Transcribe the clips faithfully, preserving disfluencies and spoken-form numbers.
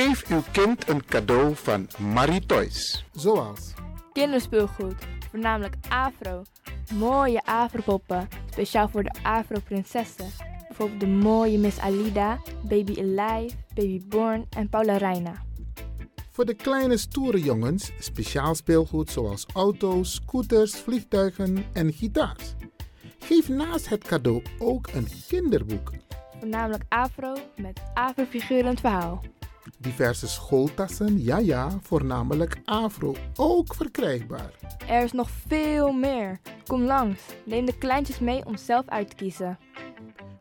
Geef uw kind een cadeau van Marie Toys. Zoals kinderspeelgoed, voornamelijk afro. Mooie afropoppen, speciaal voor de afroprinsessen. Bijvoorbeeld de mooie Miss Alida, Baby Alive, Baby Born en Paula Reina. Voor de kleine stoere jongens speciaal speelgoed zoals auto's, scooters, vliegtuigen en gitaars. Geef naast het cadeau ook een kinderboek. Voornamelijk afro met afrofigurend verhaal. Diverse schooltassen, ja ja, voornamelijk afro, ook verkrijgbaar. Er is nog veel meer. Kom langs, neem de kleintjes mee om zelf uit te kiezen.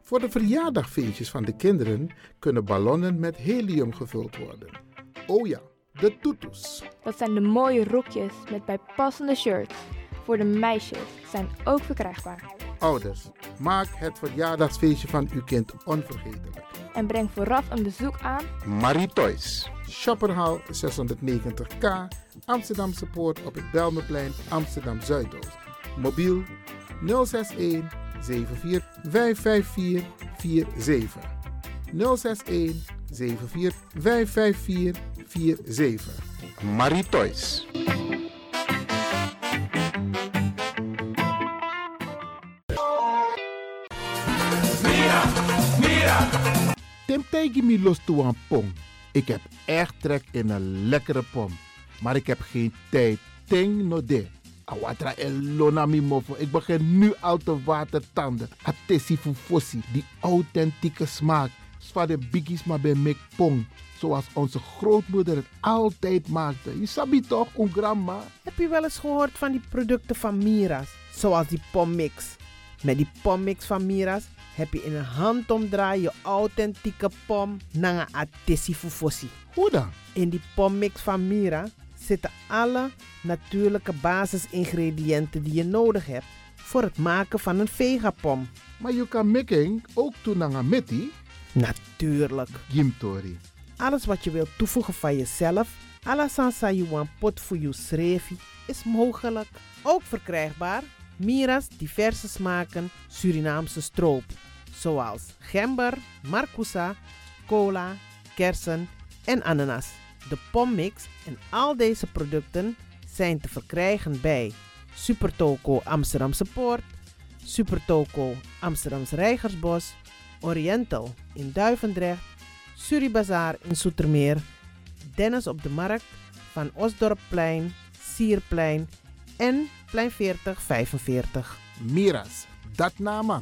Voor de verjaardagfeestjes van de kinderen kunnen ballonnen met helium gevuld worden. Oh ja, de tutus. Dat zijn de mooie rokjes met bijpassende shirts. Voor de meisjes zijn ook verkrijgbaar. Ouders, maak het verjaardagsfeestje van uw kind onvergetelijk. En breng vooraf een bezoek aan Marie Toys. Shopperhal zeshonderdnegentig K, Amsterdamse poort op het Belmenplein, Amsterdam Zuidoost. Mobiel nul zes een zeven vier vijf vijf vier vier zeven. nul zes een zeven vier vijf vijf vier vier zeven. Marie Toys. Temtegi mi los toe aan pom. Ik heb echt trek in een lekkere pom. Maar ik heb geen tijd. Ting no de. Awatra elona mi mofo. Ik begin nu al te watertanden. Atesi fufossi. Die authentieke smaak. Zwa de biggies maar bij mek pom. Zoals onze grootmoeder het altijd maakte. Je sabi toch, een grandma? Heb je wel eens gehoord van die producten van Mira's? Zoals die pommix. Met die pommix van Mira's heb je in een handomdraai je authentieke pom naar een atesi fufossi. Hoe dan? In die pommix van Mira zitten alle natuurlijke basisingrediënten die je nodig hebt voor het maken van een vegapom. Maar je kan making ook toe naar een meti? Natuurlijk. Gimtori. Alles wat je wilt toevoegen van jezelf, alla sansa yuan pot voor je srevi, is mogelijk. Ook verkrijgbaar Mira's diverse smaken Surinaamse stroop, zoals gember, marcousa, cola, kersen en ananas. De pommix en al deze producten zijn te verkrijgen bij Supertoco Amsterdamse Poort, Supertoco Amsterdamse Reigersbos, Oriental in Duivendrecht, Suribazaar in Zoetermeer, Dennis op de Markt, Van Osdorpplein, Sierplein en Plein veertig vijfenveertig. Mira's, dat naam.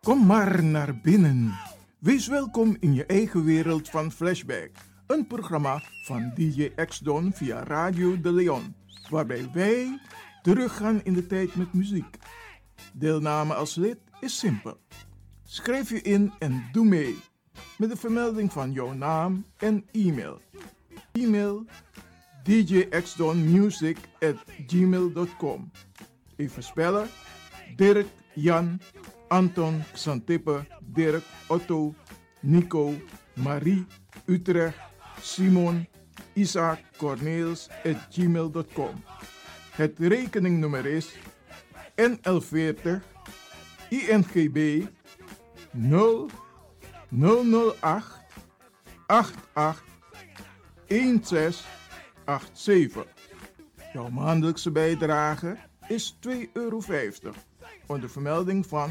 Kom maar naar binnen. Wees welkom in je eigen wereld van Flashback. Een programma van D J X-Don via Radio De Leon. Waarbij wij teruggaan in de tijd met muziek. Deelname als lid is simpel. Schrijf je in en doe mee. Met de vermelding van jouw naam en e-mail. E-mail d j x don music at gmail punt com. Even spellen. Dirk, Jan, Anton, Xantippe, Dirk, Otto, Nico, Marie, Utrecht, Simon, Isaac, Corneels at gmail punt com. Het rekeningnummer is N L veertig I N G B nul nul nul acht acht acht een zes acht zeven. Jouw maandelijkse bijdrage is twee euro vijftig onder vermelding van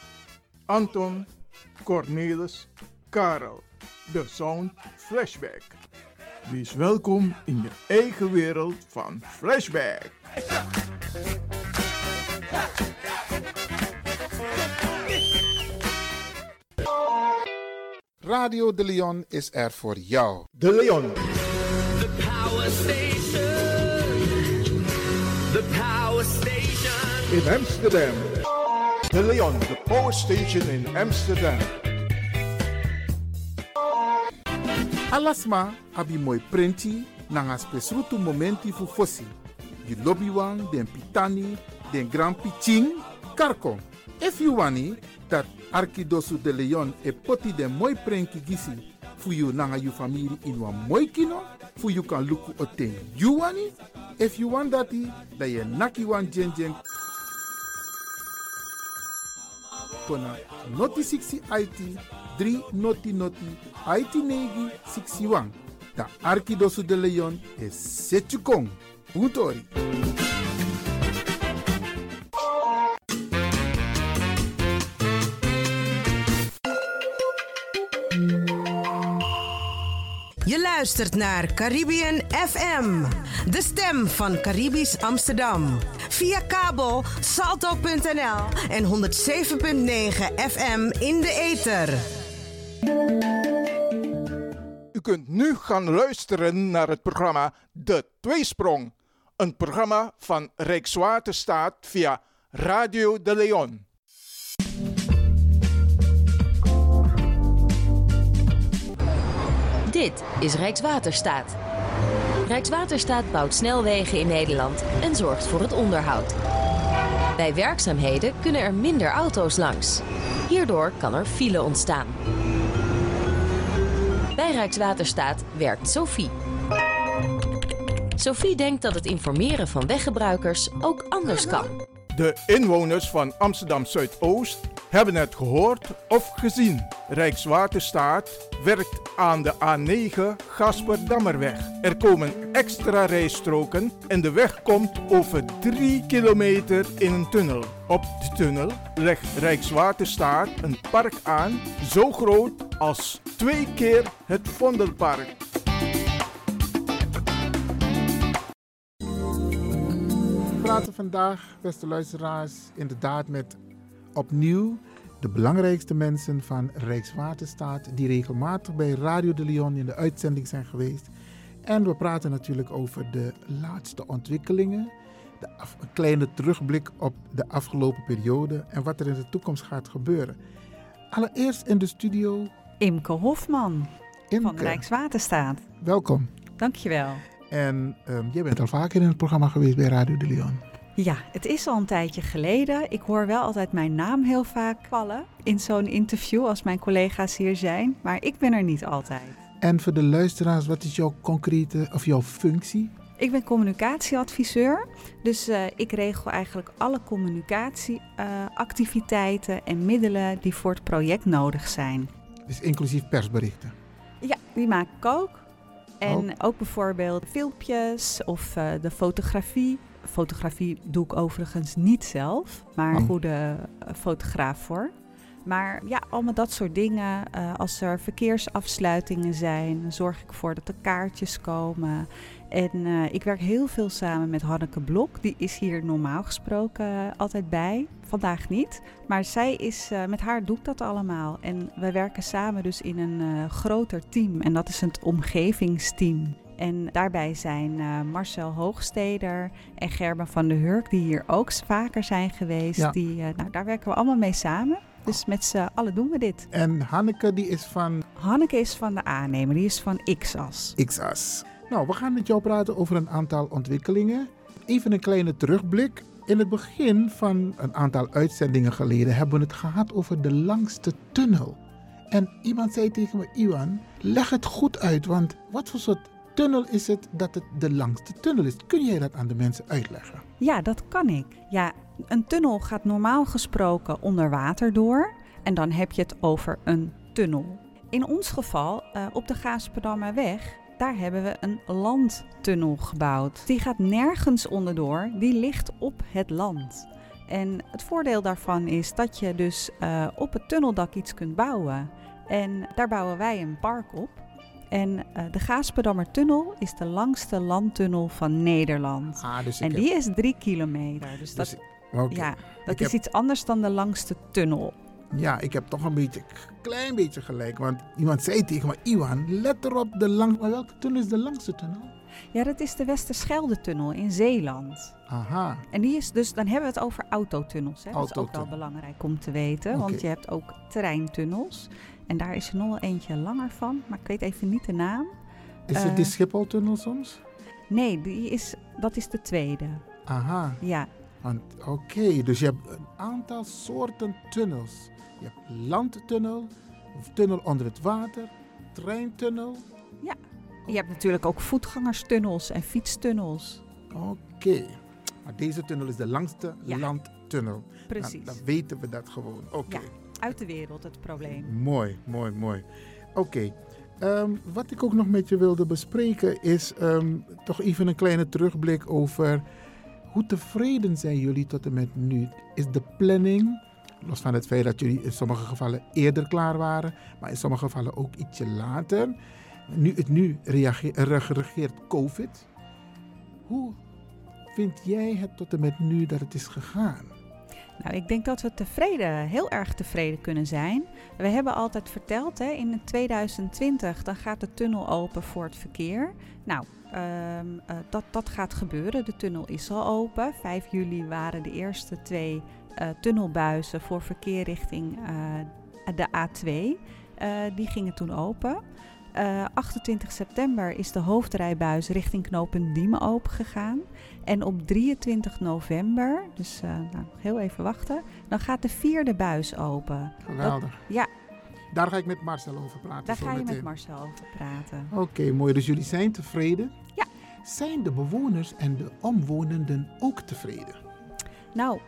Anton, Cornelis, Karel. De Sound Flashback. Wees welkom in je eigen wereld van Flashback. Radio De Leon is er voor jou. De Leon. The Power Station. The Power Station. In Amsterdam. De Leon, the Power Station in Amsterdam. Alasma abi moi prenti nanga spesrutu momenti fu fossi. Di lobiwan, den pitani, den gran piching, karko. If you wani, dat Arkidosu De Leon e poti den moi prenki gisi, fu you nanga you family in wan moi kino, fu you kan luku oten. You wani? If you want dati, da ye naki wan jen jen. Kona noti zestig I T drie noti noti I T negen zestig een. Da Arkidosu De Leon is setjukong. Puntori. Je luistert naar Caribbean F M, de stem van Caribisch Amsterdam. Via kabel salto punt n l en honderd zeven punt negen F M in de ether. U kunt nu gaan luisteren naar het programma De Tweesprong. Een programma van Rijkswaterstaat via Radio De Leon. Dit is Rijkswaterstaat. Rijkswaterstaat bouwt snelwegen in Nederland en zorgt voor het onderhoud. Bij werkzaamheden kunnen er minder auto's langs. Hierdoor kan er file ontstaan. Bij Rijkswaterstaat werkt Sophie. Sophie denkt dat het informeren van weggebruikers ook anders kan. De inwoners van Amsterdam Zuidoost hebben het gehoord of gezien. Rijkswaterstaat werkt aan de A negen Gaasperdammerweg. Er komen extra rijstroken en de weg komt over drie kilometer in een tunnel. Op de tunnel legt Rijkswaterstaat een park aan, zo groot als twee keer het Vondelpark. We praten vandaag, beste luisteraars, inderdaad met opnieuw de belangrijkste mensen van Rijkswaterstaat die regelmatig bij Radio De Leon in de uitzending zijn geweest. En we praten natuurlijk over de laatste ontwikkelingen, de af, een kleine terugblik op de afgelopen periode en wat er in de toekomst gaat gebeuren. Allereerst in de studio Imke Hofman Imke. Van Rijkswaterstaat. Welkom. Dankjewel. En um, jij bent al vaker in het programma geweest bij Radio De Leon. Ja, het is al een tijdje geleden. Ik hoor wel altijd mijn naam heel vaak vallen in zo'n interview als mijn collega's hier zijn. Maar ik ben er niet altijd. En voor de luisteraars, wat is jouw concrete of jouw functie? Ik ben communicatieadviseur. Dus uh, ik regel eigenlijk alle communicatieactiviteiten uh, en middelen die voor het project nodig zijn. Dus inclusief persberichten? Ja, die maak ik ook. En oh. ook bijvoorbeeld filmpjes of uh, de fotografie. Fotografie doe ik overigens niet zelf, maar een oh. goede fotograaf voor. Maar ja, allemaal dat soort dingen. Uh, als er verkeersafsluitingen zijn, zorg ik ervoor dat er kaartjes komen. En uh, ik werk heel veel samen met Hanneke Blok. Die is hier normaal gesproken altijd bij. Vandaag niet. Maar zij is, uh, met haar doe ik dat allemaal. En wij werken samen dus in een uh, groter team. En dat is het omgevingsteam. En daarbij zijn uh, Marcel Hoogsteder en Gerben van de Hurk, die hier ook vaker zijn geweest. Ja. Die, uh, nou, daar werken we allemaal mee samen. Dus met z'n allen doen we dit. En Hanneke, die is van... Hanneke is van de aannemer, die is van X-as. X-as. Nou, we gaan met jou praten over een aantal ontwikkelingen. Even een kleine terugblik. In het begin van een aantal uitzendingen geleden hebben we het gehad over de langste tunnel. En iemand zei tegen me, Iwan, leg het goed uit, want wat voor soort tunnel is het dat het de langste tunnel is? Kun jij dat aan de mensen uitleggen? Ja, dat kan ik. Ja, een tunnel gaat normaal gesproken onder water door. En dan heb je het over een tunnel. In ons geval, uh, op de Gaasperdammerweg, daar hebben we een landtunnel gebouwd. Die gaat nergens onderdoor, die ligt op het land. En het voordeel daarvan is dat je dus uh, op het tunneldak iets kunt bouwen. En daar bouwen wij een park op. En de Gaasperdammertunnel is de langste landtunnel van Nederland. Ah, dus en die heb... is drie kilometer. Dus dat, dus, okay. ja, dat is heb... iets anders dan de langste tunnel. Ja, ik heb toch een beetje, klein beetje gelijk. Want iemand zei tegen me, Iwan, let erop. De lang... Maar welke tunnel is de langste tunnel? Ja, dat is de Westerschelde-tunnel in Zeeland. Aha. En die is dus, dan hebben we het over autotunnels. Hè? Dat is ook wel belangrijk om te weten. Okay. Want je hebt ook terreintunnels. En daar is er nog wel eentje langer van. Maar ik weet even niet de naam. Is uh, het die Schiphol-tunnel soms? Nee, die is, dat is de tweede. Aha. Ja. Oké, okay, dus je hebt een aantal soorten tunnels. Je hebt landtunnel, tunnel onder het water, treintunnel. Ja. Je hebt natuurlijk ook voetgangerstunnels en fietstunnels. Oké. Okay. Maar deze tunnel is de langste ja. landtunnel. Precies. Dan, dan weten we dat gewoon. Oké. Okay. Ja, uit de wereld het probleem. Mooi, mooi, mooi. Oké. Okay. Um, wat ik ook nog met je wilde bespreken is um, toch even een kleine terugblik over hoe tevreden zijn jullie tot en met nu? Is de planning, los van het feit dat jullie in sommige gevallen eerder klaar waren, maar in sommige gevallen ook ietsje later. Nu het nu regeert COVID. Hoe vind jij het tot en met nu dat het is gegaan? Nou, ik denk dat we tevreden, heel erg tevreden kunnen zijn. We hebben altijd verteld, hè, in twintig twintig dan gaat de tunnel open voor het verkeer. Nou, um, uh, dat, dat gaat gebeuren. De tunnel is al open. vijf juli waren de eerste twee uh, tunnelbuizen voor verkeer richting uh, de A twee. Uh, die gingen toen open. Uh, achtentwintig september is de hoofdrijbuis richting knooppunt Diemen opengegaan. En op drieëntwintig november, dus uh, nou, heel even wachten, dan gaat de vierde buis open. Geweldig. Dat, ja. Daar ga ik met Marcel over praten. Daar ga je meteen met Marcel over praten. Oké, okay, mooi. Dus jullie zijn tevreden? Ja. Zijn de bewoners en de omwonenden ook tevreden? Nou,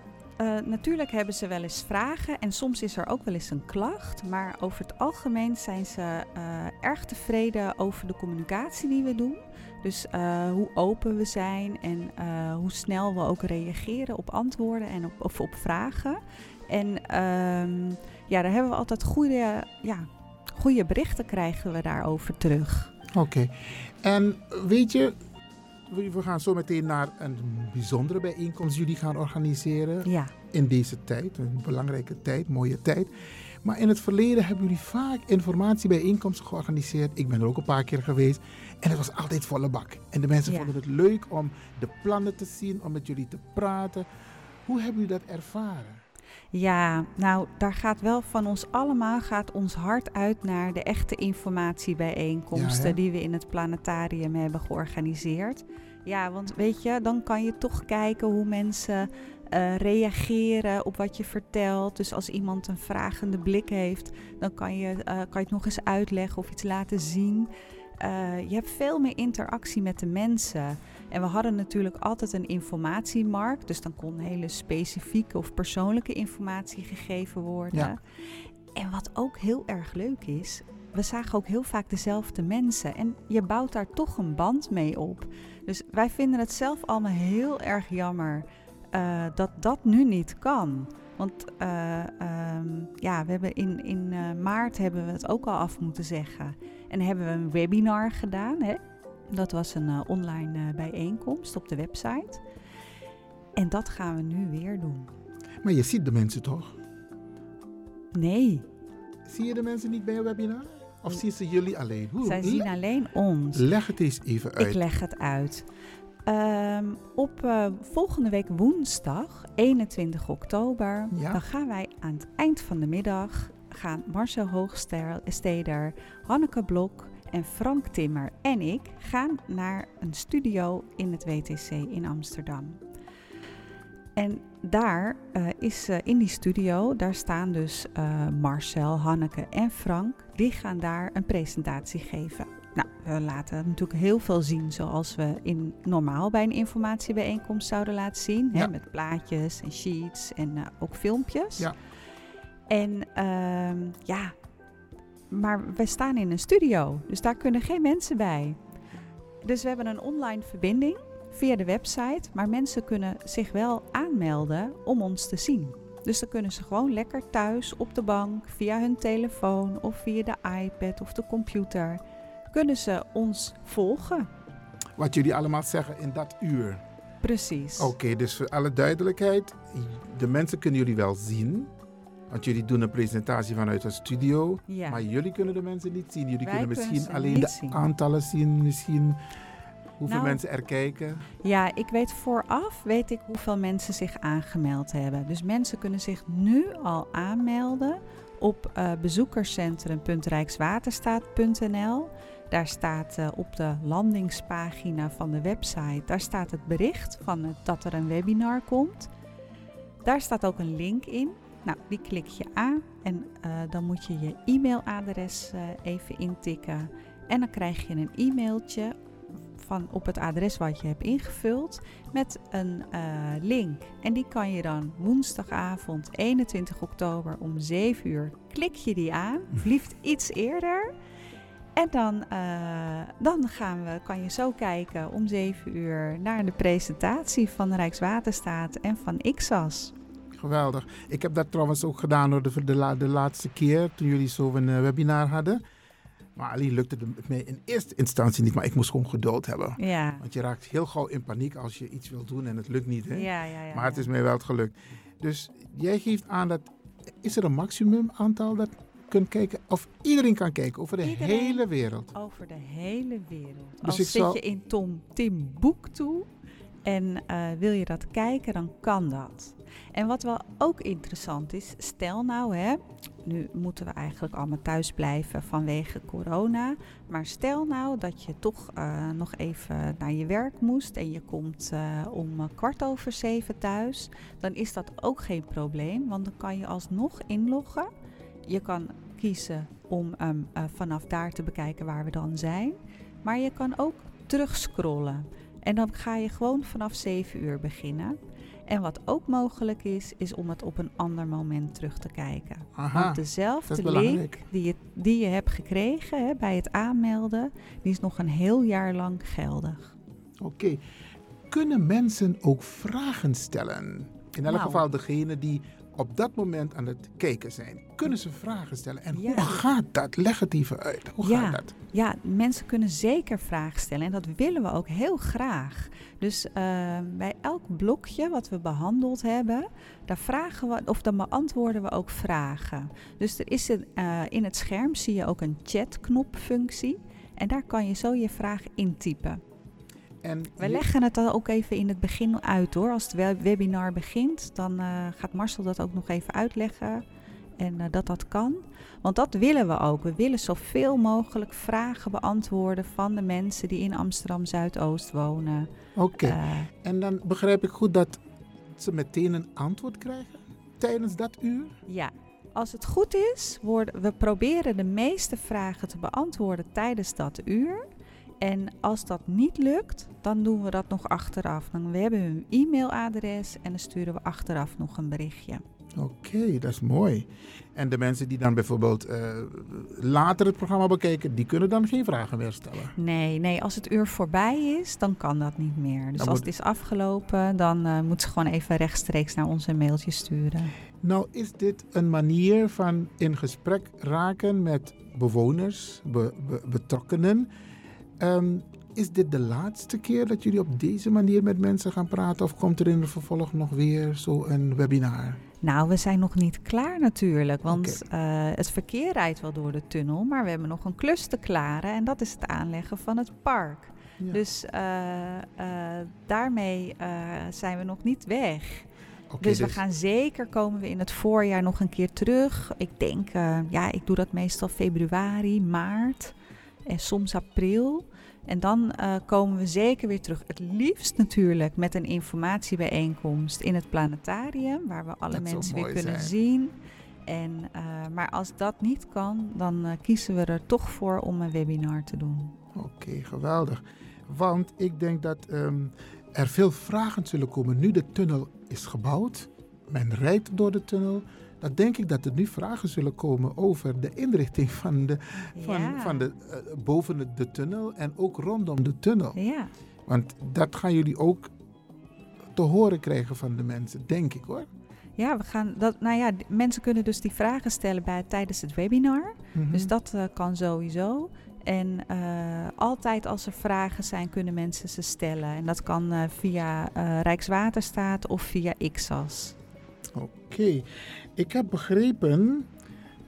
Uh, natuurlijk hebben ze wel eens vragen en soms is er ook wel eens een klacht. Maar over het algemeen zijn ze uh, erg tevreden over de communicatie die we doen. Dus uh, hoe open we zijn en uh, hoe snel we ook reageren op antwoorden en op, of op vragen. En uh, ja, daar hebben we altijd goede, ja, goede berichten krijgen we daarover terug. Oké. Okay. En weet je, we gaan zo meteen naar een bijzondere bijeenkomst jullie gaan organiseren. Ja. In deze tijd, een belangrijke tijd, mooie tijd. Maar in het verleden hebben jullie vaak informatiebijeenkomsten georganiseerd. Ik ben er ook een paar keer geweest. En het was altijd volle bak. En de mensen ja. vonden het leuk om de plannen te zien, om met jullie te praten. Hoe hebben jullie dat ervaren? Ja, nou, daar gaat wel van ons allemaal gaat ons hart uit naar de echte informatiebijeenkomsten ja, die we in het planetarium hebben georganiseerd. Ja, want weet je, dan kan je toch kijken hoe mensen uh, reageren op wat je vertelt. Dus als iemand een vragende blik heeft, dan kan je, uh, kan je het nog eens uitleggen of iets laten zien. Uh, je hebt veel meer interactie met de mensen. En we hadden natuurlijk altijd een informatiemarkt. Dus dan kon hele specifieke of persoonlijke informatie gegeven worden. Ja. En wat ook heel erg leuk is, we zagen ook heel vaak dezelfde mensen. En je bouwt daar toch een band mee op. Dus wij vinden het zelf allemaal heel erg jammer uh, dat dat nu niet kan. Want uh, um, ja, we hebben in, in uh, maart hebben we het ook al af moeten zeggen. En hebben we een webinar gedaan. Hè? Dat was een uh, online uh, bijeenkomst op de website. En dat gaan we nu weer doen. Maar je ziet de mensen toch? Nee. Zie je de mensen niet bij een webinar? Of zien ze jullie alleen? Hoe? Zij zien alleen ons. Leg het eens even uit. Ik leg het uit. Um, op uh, volgende week woensdag, eenentwintig oktober, ja. Dan gaan wij aan het eind van de middag... gaan Marcel Hoogsteder, Hanneke Blok en Frank Timmer en ik... gaan naar een studio in het W T C in Amsterdam. En daar uh, is uh, in die studio, daar staan dus uh, Marcel, Hanneke en Frank. Die gaan daar een presentatie geven. Nou, we laten natuurlijk heel veel zien zoals we in, normaal bij een informatiebijeenkomst zouden laten zien. Ja. Hè, met plaatjes en sheets en uh, ook filmpjes. Ja. En uh, ja, maar we staan in een studio, dus daar kunnen geen mensen bij. Dus we hebben een online verbinding. Via de website, maar mensen kunnen zich wel aanmelden om ons te zien. Dus dan kunnen ze gewoon lekker thuis op de bank, via hun telefoon of via de iPad of de computer, kunnen ze ons volgen. Wat jullie allemaal zeggen in dat uur. Precies. Oké, okay, dus voor alle duidelijkheid, de mensen kunnen jullie wel zien. Want jullie doen een presentatie vanuit een studio, ja. Maar jullie kunnen de mensen niet zien. Jullie Wij kunnen misschien kunnen alleen de zien. Aantallen zien, misschien... Hoeveel nou, mensen er kijken? Ja, ik weet vooraf weet ik hoeveel mensen zich aangemeld hebben. Dus mensen kunnen zich nu al aanmelden op uh, bezoekerscentrum punt rijkswaterstaat punt n l. Daar staat uh, op de landingspagina van de website, daar staat het bericht van het, dat er een webinar komt. Daar staat ook een link in. Nou, die klik je aan en uh, dan moet je je e-mailadres uh, even intikken. En dan krijg je een e-mailtje van op het adres wat je hebt ingevuld met een uh, link. En die kan je dan woensdagavond eenentwintig oktober om zeven uur, klik je die aan, of liefst iets eerder. En dan, uh, dan gaan we, kan je zo kijken om zeven uur naar de presentatie van Rijkswaterstaat en van X-as. Geweldig. Ik heb dat trouwens ook gedaan hoor, de, de, la, de laatste keer toen jullie zo'n uh, webinar hadden. Maar alleen lukte het mij in eerste instantie niet, maar ik moest gewoon geduld hebben. Ja. Want je raakt heel gauw in paniek als je iets wilt doen en het lukt niet. Hè? Ja, ja, ja, maar het ja. is mij wel gelukt. Dus jij geeft aan dat, is er een maximum aantal dat kunt kijken? Of iedereen kan kijken over de iedereen, hele wereld? Over de hele wereld. Dus als zit zal... je in Tom, Timbuktu en uh, wil je dat kijken, dan kan dat. En wat wel ook interessant is, stel nou hè, nu moeten we eigenlijk allemaal thuis blijven vanwege corona. Maar stel nou dat je toch uh, nog even naar je werk moest en je komt uh, om kwart over zeven thuis. Dan is dat ook geen probleem, want dan kan je alsnog inloggen. Je kan kiezen om um, uh, vanaf daar te bekijken waar we dan zijn. Maar je kan ook terugscrollen en dan ga je gewoon vanaf zeven uur beginnen. En wat ook mogelijk is, is om het op een ander moment terug te kijken. Aha, want dezelfde link die je, die je hebt gekregen hè, bij het aanmelden, die is nog een heel jaar lang geldig. Oké. Okay. Kunnen mensen ook vragen stellen? In elk nou. geval degene die op dat moment aan het kijken zijn. Kunnen ze vragen stellen? En ja. hoe gaat dat? Leg het even uit. Hoe ja. gaat dat? Ja, mensen kunnen zeker vragen stellen. En dat willen we ook heel graag. Dus uh, bij elk blokje wat we behandeld hebben... daar vragen we, of dan beantwoorden we ook vragen. Dus er is een, uh, in het scherm zie je ook een chatknopfunctie. En daar kan je zo je vraag intypen. En we leggen het dan ook even in het begin uit hoor. Als het webinar begint, dan uh, gaat Marcel dat ook nog even uitleggen. En uh, dat dat kan. Want dat willen we ook. We willen zoveel mogelijk vragen beantwoorden van de mensen die in Amsterdam-Zuidoost wonen. Oké. Okay. Uh, en dan begrijp ik goed dat ze meteen een antwoord krijgen tijdens dat uur? Ja. Als het goed is, worden, we proberen de meeste vragen te beantwoorden tijdens dat uur. En als dat niet lukt, dan doen we dat nog achteraf. Dan we hebben hun e-mailadres en dan sturen we achteraf nog een berichtje. Oké, okay, dat is mooi. En de mensen die dan bijvoorbeeld uh, later het programma bekijken, die kunnen dan geen vragen meer stellen? Nee, nee, als het uur voorbij is, dan kan dat niet meer. Dus dan als moet... het is afgelopen, dan uh, moeten ze gewoon even rechtstreeks naar onze mailtje sturen. Nou is dit een manier van in gesprek raken met bewoners, be, be, betrokkenen. Um, is dit de laatste keer dat jullie op deze manier met mensen gaan praten? Of komt er in het vervolg nog weer zo'n webinar? Nou, we zijn nog niet klaar natuurlijk. Want okay. uh, het verkeer rijdt wel door de tunnel. Maar we hebben nog een klus te klaren. En dat is het aanleggen van het park. Ja. Dus uh, uh, daarmee uh, zijn we nog niet weg. Okay, dus we dus... gaan zeker, komen we in het voorjaar nog een keer terug. Ik denk, uh, ja, ik doe dat meestal februari, maart en soms april. En dan uh, komen we zeker weer terug. Het liefst natuurlijk met een informatiebijeenkomst in het planetarium, waar we alle dat mensen weer kunnen zijn. zien. En, uh, maar als dat niet kan, dan uh, kiezen we er toch voor om een webinar te doen. Oké, okay, geweldig. Want ik denk dat um, er veel vragen zullen komen. Nu de tunnel is gebouwd, men rijdt door de tunnel. Dan denk ik dat er nu vragen zullen komen over de inrichting van de, van, ja. van de uh, boven de tunnel en ook rondom de tunnel. Ja. Want dat gaan jullie ook te horen krijgen van de mensen, denk ik hoor. Ja, we gaan dat, nou ja, mensen kunnen dus die vragen stellen bij, tijdens het webinar. Mm-hmm. Dus dat uh, kan sowieso. En uh, altijd als er vragen zijn, kunnen mensen ze stellen. En dat kan uh, via uh, Rijkswaterstaat of via X-as. Oké. Okay. Ik heb begrepen,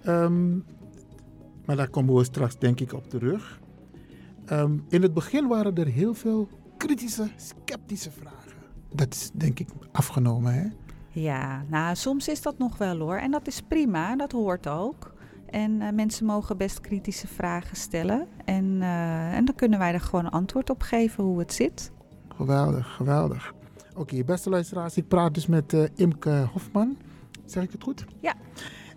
um, maar daar komen we straks denk ik op terug. Um, in het begin waren er heel veel kritische, sceptische vragen. Dat is denk ik afgenomen, hè? Ja, nou soms is dat nog wel hoor. En dat is prima, dat hoort ook. En uh, mensen mogen best kritische vragen stellen. En, uh, en dan kunnen wij er gewoon antwoord op geven hoe het zit. Geweldig, geweldig. Oké, okay, beste luisteraars, ik praat dus met uh, Imke Hofman. Zeg ik het goed? Ja.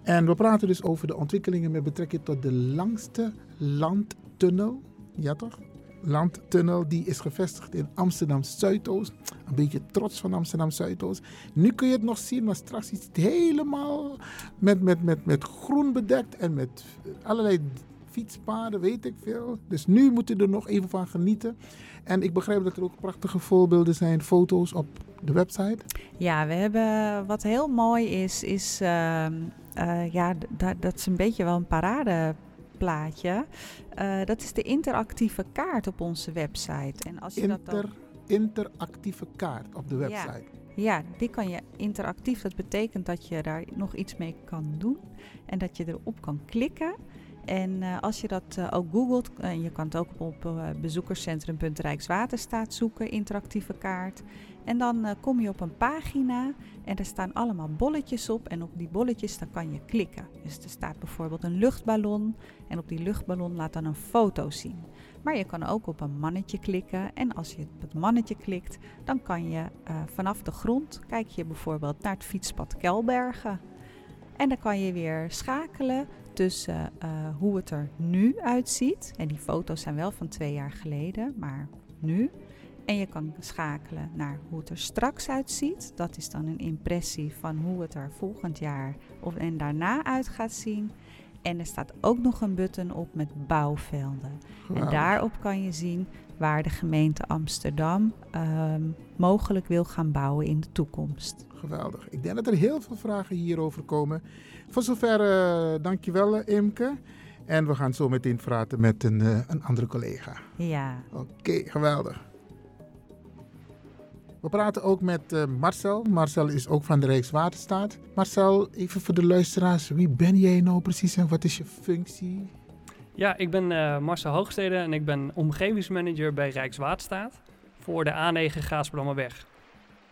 En we praten dus over de ontwikkelingen met betrekking tot de langste landtunnel. Ja toch? Landtunnel die is gevestigd in Amsterdam Zuidoost. Een beetje trots van Amsterdam Zuidoost. Nu kun je het nog zien, maar straks is het helemaal met, met, met, met groen bedekt en met allerlei fietspaden, weet ik veel. Dus nu moeten we er nog even van genieten. En ik begrijp dat er ook prachtige voorbeelden zijn, foto's op de website. Ja, we hebben wat heel mooi is, is uh, uh, ja, d- dat is een beetje wel een paradeplaatje. Uh, dat is de interactieve kaart op onze website. En als je Inter, dat dan... Interactieve kaart op de website. Ja. Ja, die kan je interactief. Dat betekent dat je daar nog iets mee kan doen en dat je erop kan klikken. En uh, als je dat uh, ook googelt, en uh, je kan het ook op uh, bezoekerscentrum punt rijkswaterstaat zoeken, interactieve kaart. En dan uh, kom je op een pagina en daar staan allemaal bolletjes op. En op die bolletjes dan kan je klikken. Dus er staat bijvoorbeeld een luchtballon en op die luchtballon laat dan een foto zien. Maar je kan ook op een mannetje klikken. En als je op het mannetje klikt, dan kan je uh, vanaf de grond, kijk je bijvoorbeeld naar het fietspad Kelbergen. En dan kan je weer schakelen tussen uh, hoe het er nu uitziet. En die foto's zijn wel van twee jaar geleden, maar nu. En je kan schakelen naar hoe het er straks uitziet. Dat is dan een impressie van hoe het er volgend jaar of en daarna uit gaat zien. En er staat ook nog een button op met bouwvelden. Wow. En daarop kan je zien waar de gemeente Amsterdam uh, mogelijk wil gaan bouwen in de toekomst. Geweldig. Ik denk dat er heel veel vragen hierover komen. Voor zover, uh, dankjewel Imke. En we gaan zo meteen praten met een, uh, een andere collega. Ja. Oké, okay, geweldig. We praten ook met uh, Marcel. Marcel is ook van de Rijkswaterstaat. Marcel, even voor de luisteraars. Wie ben jij nou precies en wat is je functie? Ja, ik ben uh, Marcel Hoogsteder en ik ben omgevingsmanager bij Rijkswaterstaat voor de A negen Gaasperdammerweg.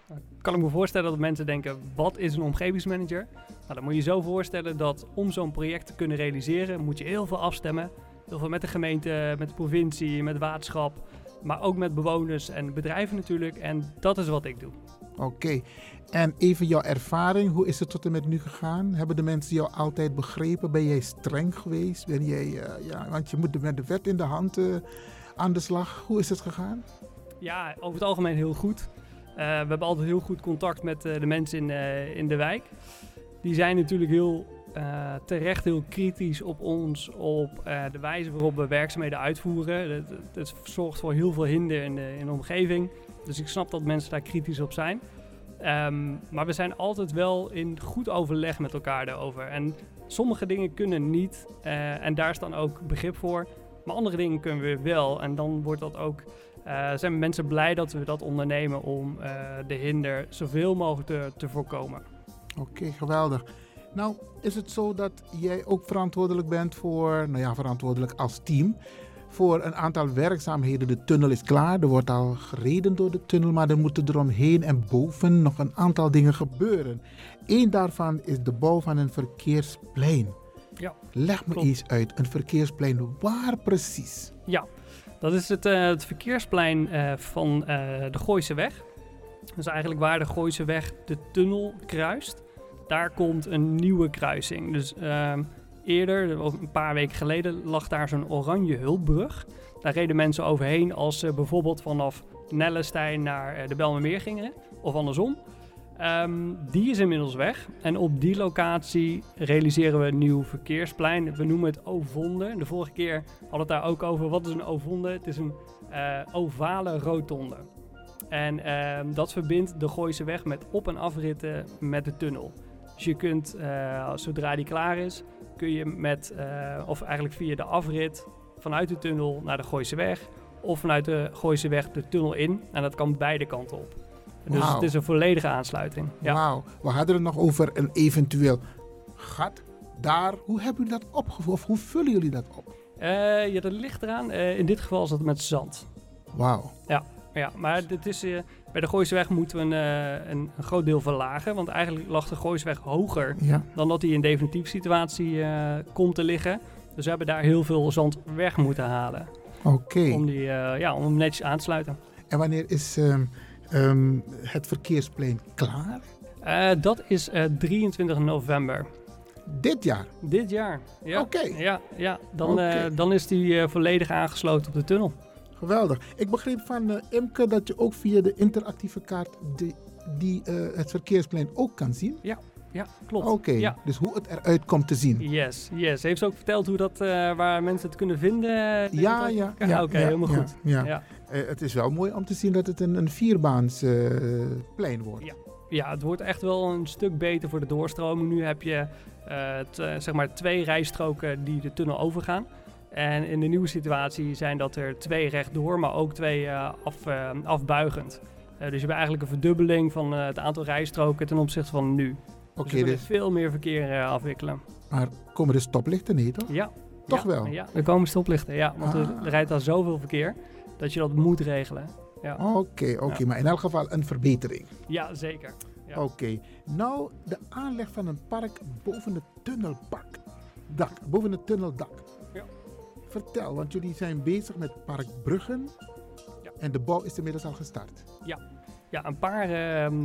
Ik kan me voorstellen dat mensen denken, wat is een omgevingsmanager? Nou, dan moet je zo voorstellen dat om zo'n project te kunnen realiseren, moet je heel veel afstemmen. Heel veel met de gemeente, met de provincie, met het waterschap, maar ook met bewoners en bedrijven natuurlijk. En dat is wat ik doe. Oké. Okay. En even jouw ervaring, hoe is het tot en met nu gegaan? Hebben de mensen jou altijd begrepen? Ben jij streng geweest? Ben jij, uh, ja, want je moet met de wet in de hand uh, aan de slag. Hoe is het gegaan? Ja, over het algemeen heel goed. Uh, we hebben altijd heel goed contact met uh, de mensen in, uh, in de wijk. Die zijn natuurlijk heel uh, terecht heel kritisch op ons, op uh, de wijze waarop we werkzaamheden uitvoeren. Dat, dat, dat zorgt voor heel veel hinder in de, in de omgeving. Dus ik snap dat mensen daar kritisch op zijn. Um, maar we zijn altijd wel in goed overleg met elkaar daarover. En sommige dingen kunnen niet. Uh, en daar is dan ook begrip voor. Maar andere dingen kunnen we wel. En dan wordt dat ook, uh, zijn mensen blij dat we dat ondernemen om uh, de hinder zoveel mogelijk te, te voorkomen. Oké, okay, geweldig. Nou, is het zo dat jij ook verantwoordelijk bent voor, nou ja, verantwoordelijk als team, voor een aantal werkzaamheden. De tunnel is klaar, er wordt al gereden door de tunnel, maar er moeten eromheen en boven nog een aantal dingen gebeuren. Eén daarvan is de bouw van een verkeersplein. Ja, Leg me klopt. eens uit, een verkeersplein, waar precies? Ja, dat is het, uh, het verkeersplein uh, van uh, de Gooiseweg. Dus eigenlijk waar de Gooiseweg de tunnel kruist. Daar komt een nieuwe kruising. Dus uh, eerder, een paar weken geleden, lag daar zo'n oranje hulpbrug. Daar reden mensen overheen als ze bijvoorbeeld vanaf Nellestein naar de Belmenmeer gingen. Of andersom. Um, die is inmiddels weg. En op die locatie realiseren we een nieuw verkeersplein. We noemen het Ovonde. De vorige keer hadden we het daar ook over. Wat is een Ovonde? Het is een uh, ovale rotonde. En uh, dat verbindt de Gooiseweg met op- en afritten met de tunnel. Dus je kunt, uh, zodra die klaar is, kun je met, uh, of eigenlijk via de afrit vanuit de tunnel naar de Gooiseweg. Of vanuit de Gooiseweg de tunnel in. En dat kan beide kanten op. Dus wow. Het is een volledige aansluiting. Ja. Wauw. We hadden het nog over een eventueel gat daar. Hoe hebben jullie dat opgevoerd? Of hoe vullen jullie dat op? Uh, ja, dat ligt eraan. Uh, in dit geval is dat met zand. Wauw. Ja. Ja, maar dit is, uh, bij de Gooiseweg moeten we een, uh, een, een groot deel verlagen. Want eigenlijk lag de Gooiseweg hoger ja. dan dat hij in definitieve situatie uh, komt te liggen. Dus we hebben daar heel veel zand weg moeten halen. Oké. Okay. Om, uh, ja, om hem netjes aan te sluiten. En wanneer is um, um, het verkeersplein klaar? Uh, dat is uh, drieëntwintig november. Dit jaar? Dit jaar, ja. Oké. Okay. Ja, ja. Dan, okay. uh, dan is die uh, volledig aangesloten op de tunnel. Geweldig. Ik begreep van uh, Imke dat je ook via de interactieve kaart de, die, uh, het verkeersplein ook kan zien. Ja, ja klopt. Oké, okay, ja. Dus hoe het eruit komt te zien. Yes, yes. Heeft ze ook verteld hoe dat, uh, waar mensen het kunnen vinden? Ja, ja, ja. Ah, Oké, okay, ja, helemaal ja, goed. Ja, ja. Ja. Uh, het is wel mooi om te zien dat het een, een vierbaans uh, plein wordt. Ja. Ja, het wordt echt wel een stuk beter voor de doorstroming. Nu heb je uh, t- zeg maar twee rijstroken die de tunnel overgaan. En in de nieuwe situatie zijn dat er twee rechtdoor, maar ook twee uh, af, uh, afbuigend. Uh, dus je hebt eigenlijk een verdubbeling van uh, het aantal rijstroken ten opzichte van nu. Okay, dus we dus... veel meer verkeer uh, afwikkelen. Maar komen er stoplichten niet, toch? Ja. Toch ja, wel? Ja, er komen stoplichten, ja. Want ah. er, er rijdt daar zoveel verkeer dat je dat moet regelen. Ja. Oké, okay, oké. Okay, ja. Maar in elk geval een verbetering. Ja, zeker. Ja. Oké. Okay. Nou, de aanleg van een park boven het tunneldak. Boven het tunneldak. Vertel, want jullie zijn bezig met parkbruggen ja. en de bouw is inmiddels al gestart. Ja, ja een paar, uh,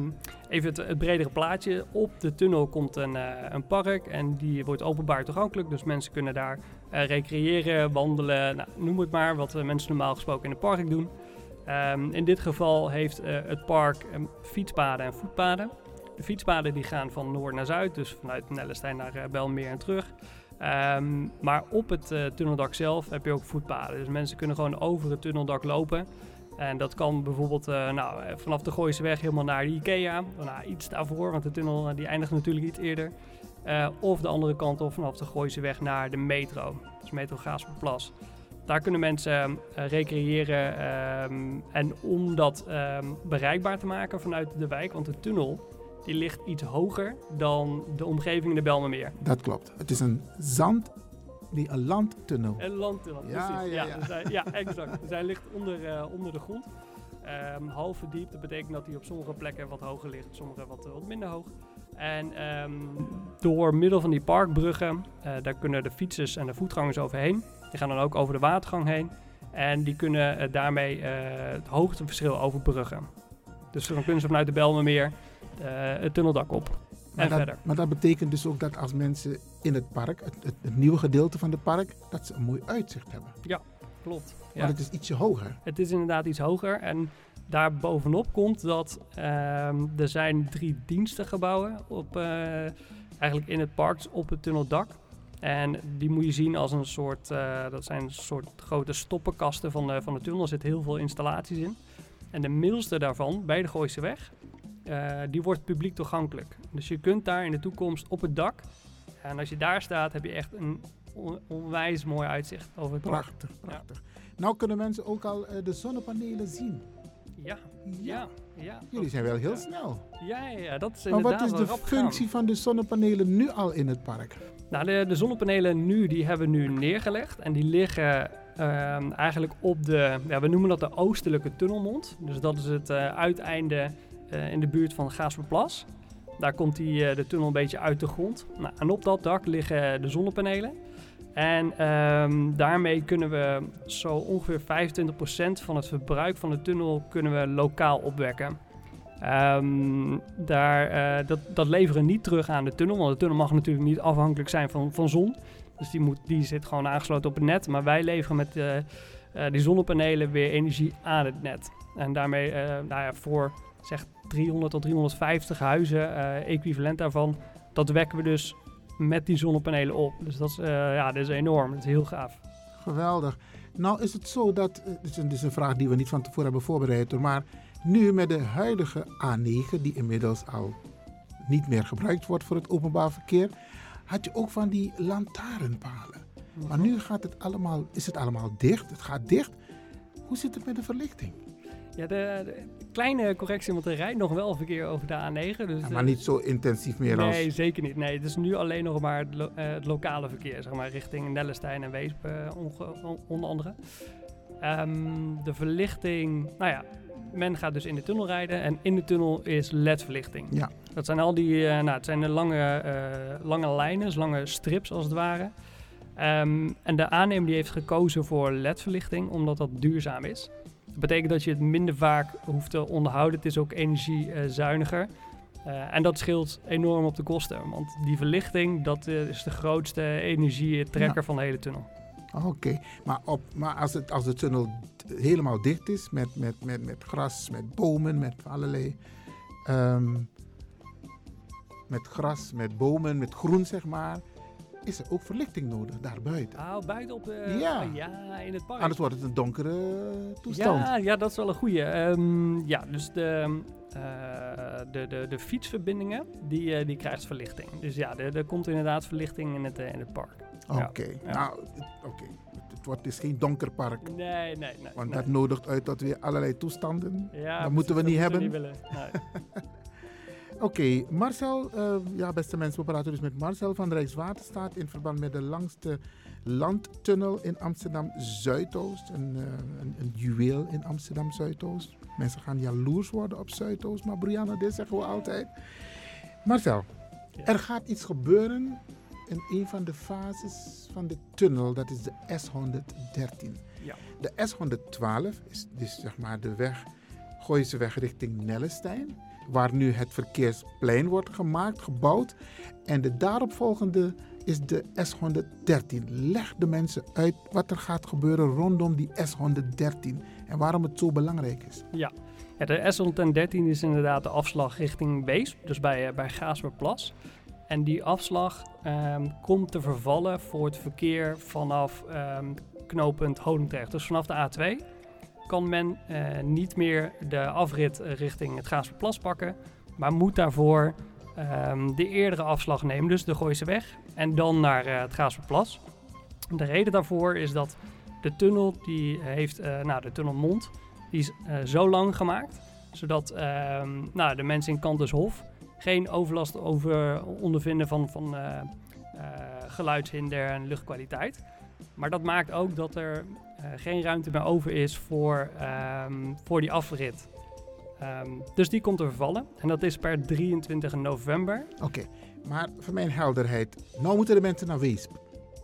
even het, het bredere plaatje. Op de tunnel komt een, uh, een park en die wordt openbaar toegankelijk. Dus mensen kunnen daar uh, recreëren, wandelen, nou, noem het maar, wat uh, mensen normaal gesproken in het park doen. Um, in dit geval heeft uh, het park um, fietspaden en voetpaden. De fietspaden die gaan van noord naar zuid, dus vanuit Nellestein naar uh, Bijlmermeer en terug. Um, maar op het uh, tunneldak zelf heb je ook voetpaden. Dus mensen kunnen gewoon over het tunneldak lopen. En dat kan bijvoorbeeld uh, nou, vanaf de Gooiseweg helemaal naar de IKEA. Daarna iets daarvoor, want de tunnel uh, die eindigt natuurlijk iets eerder. Uh, of de andere kant op, vanaf de Gooiseweg naar de metro. Dus metro Gaasperdammerweg. Daar kunnen mensen uh, recreëren. Um, en om dat um, bereikbaar te maken vanuit de wijk, want de tunnel... die ligt iets hoger dan de omgeving in de Bijlmermeer. Dat klopt. Het is een zand, nee, een landtunnel. Een landtunnel, ja, precies. Ja, ja, ja. Dus hij, ja, exact. Dus hij ligt onder, uh, onder de grond. Um, half verdiep, dat betekent dat hij op sommige plekken wat hoger ligt, sommige wat, wat minder hoog. En um, door middel van die parkbruggen, uh, daar kunnen de fietsers en de voetgangers overheen. Die gaan dan ook over de watergang heen. En die kunnen uh, daarmee uh, het hoogteverschil overbruggen. Dus dan kunnen ze vanuit de Bijlmermeer Uh, het tunneldak op maar en dat, verder. Maar dat betekent dus ook dat als mensen in het park, het, het, het nieuwe gedeelte van het park, dat ze een mooi uitzicht hebben. Ja, klopt. Ja. Maar het is ietsje hoger. Het is inderdaad iets hoger en daar bovenop komt dat um, er zijn drie dienstengebouwen op, uh, eigenlijk in het park op het tunneldak. En die moet je zien als een soort, uh, dat zijn een soort grote stoppenkasten van de, van de tunnel. Er zitten heel veel installaties in. En de middelste daarvan, bij de Gooiseweg, uh, die wordt publiek toegankelijk. Dus je kunt daar in de toekomst op het dak. En als je daar staat, heb je echt een on- onwijs mooi uitzicht over het park. Prachtig, prachtig. Ja. Nou kunnen mensen ook al uh, de zonnepanelen zien. Ja, ja, ja. Jullie zijn wel heel ja. snel. Ja, ja, ja, dat is inderdaad. Maar wat is de functie gaan. van de zonnepanelen nu al in het park? Nou, de, de zonnepanelen nu, die hebben we nu neergelegd. En die liggen uh, eigenlijk op de, ja, we noemen dat de oostelijke tunnelmond. Dus dat is het uh, uiteinde uh, in de buurt van Gaasperplas. Daar komt die, uh, de tunnel een beetje uit de grond. Nou, en op dat dak liggen de zonnepanelen. En um, daarmee kunnen we zo ongeveer vijfentwintig procent van het verbruik van de tunnel kunnen we lokaal opwekken. Um, daar, uh, dat, dat leveren we niet terug aan de tunnel, want de tunnel mag natuurlijk niet afhankelijk zijn van, van zon. Dus die, moet, die zit gewoon aangesloten op het net. Maar wij leveren met uh, uh, die zonnepanelen weer energie aan het net. En daarmee uh, nou ja, voor zeg driehonderd tot driehonderdvijftig huizen, uh, equivalent daarvan, dat wekken we dus met die zonnepanelen op. Dus dat is, uh, ja, dat is enorm. Dat is heel gaaf. Geweldig. Nou is het zo dat, uh, dit, is een, dit is een vraag die we niet van tevoren hebben voorbereid, maar nu met de huidige A negen, die inmiddels al niet meer gebruikt wordt voor het openbaar verkeer, had je ook van die lantaarnpalen. Mm-hmm. Maar nu gaat het allemaal, is het allemaal dicht. Het gaat dicht. Hoe zit het met de verlichting? Ja, de, de kleine correctie, want er rijdt nog wel verkeer over de A negen. Dus ja, maar niet zo intensief meer nee, als... Nee, zeker niet. Nee, het is nu alleen nog maar het, lo- uh, het lokale verkeer, zeg maar, richting Nellestein en Weesp, uh, onge- on- onder andere. Um, de verlichting... Nou ja, men gaat dus in de tunnel rijden en in de tunnel is L E D-verlichting. Ja. Dat zijn al die... Uh, nou, het zijn de lange, uh, lange lijnen, lange strips als het ware. Um, en de aannemer die heeft gekozen voor L E D-verlichting, omdat dat duurzaam is. Dat betekent dat je het minder vaak hoeft te onderhouden. Het is ook energiezuiniger. Uh, en dat scheelt enorm op de kosten. Want die verlichting, dat is de grootste energietrekker ja. van de hele tunnel. Oké, okay. maar, maar als, het, als de tunnel helemaal dicht is met, met, met, met gras, met bomen, met allerlei... Um, met gras, met bomen, met groen, zeg maar... is er ook verlichting nodig daarbuiten. Ah, buiten op de... Ja. Ah, ja, in het park. Anders wordt het een donkere toestand. Ja, ja dat is wel een goeie. Um, ja, dus de, uh, de, de, de fietsverbindingen, die, uh, die krijgt verlichting. Dus ja, er komt inderdaad verlichting in het, uh, in het park. Oké, okay. ja. nou, oké. Okay. Het wordt dus geen donker park. Nee, nee, nee. Want nee. dat nodigt uit dat weer allerlei toestanden. Ja, dat moeten we niet hebben. Dat moeten we niet willen, nee. Oké, okay, Marcel, uh, ja beste mensen, we praten dus met Marcel van Rijkswaterstaat in verband met de langste landtunnel in Amsterdam-Zuidoost. Een, uh, een, een juweel in Amsterdam-Zuidoost. Mensen gaan jaloers worden op Zuidoost, maar Brianna, dit zeggen we altijd. Marcel, ja. er gaat iets gebeuren in een van de fases van de tunnel, dat is de S honderddertien. Ja. De S honderdtwaalf is dus zeg maar de weg, Gooiseweg richting Nellestein, waar nu het verkeersplein wordt gemaakt, gebouwd. En de daaropvolgende is de S honderddertien. Leg de mensen uit wat er gaat gebeuren rondom die S honderddertien en waarom het zo belangrijk is. Ja, ja de S honderddertien is inderdaad de afslag richting Weesp, dus bij, bij Gaasperplas. En die afslag um, komt te vervallen voor het verkeer vanaf um, knooppunt Holendrecht, dus vanaf de A twee. Kan men uh, niet meer de afrit richting het Gaasperplas pakken, maar moet daarvoor um, de eerdere afslag nemen, dus de Gooiseweg, en dan naar uh, het Gaasperplas. De reden daarvoor is dat de tunnel, die heeft, uh, nou, de tunnelmond, die is uh, zo lang gemaakt, zodat uh, nou, de mensen in Kantenshof geen overlast over ondervinden van, van uh, uh, geluidshinder en luchtkwaliteit. Maar dat maakt ook dat er uh, geen ruimte meer over is voor, um, voor die afrit. Um, dus die komt te vervallen. En dat is per drieëntwintig november. Oké, okay, maar voor mijn helderheid. Nou moeten de mensen naar Weesp.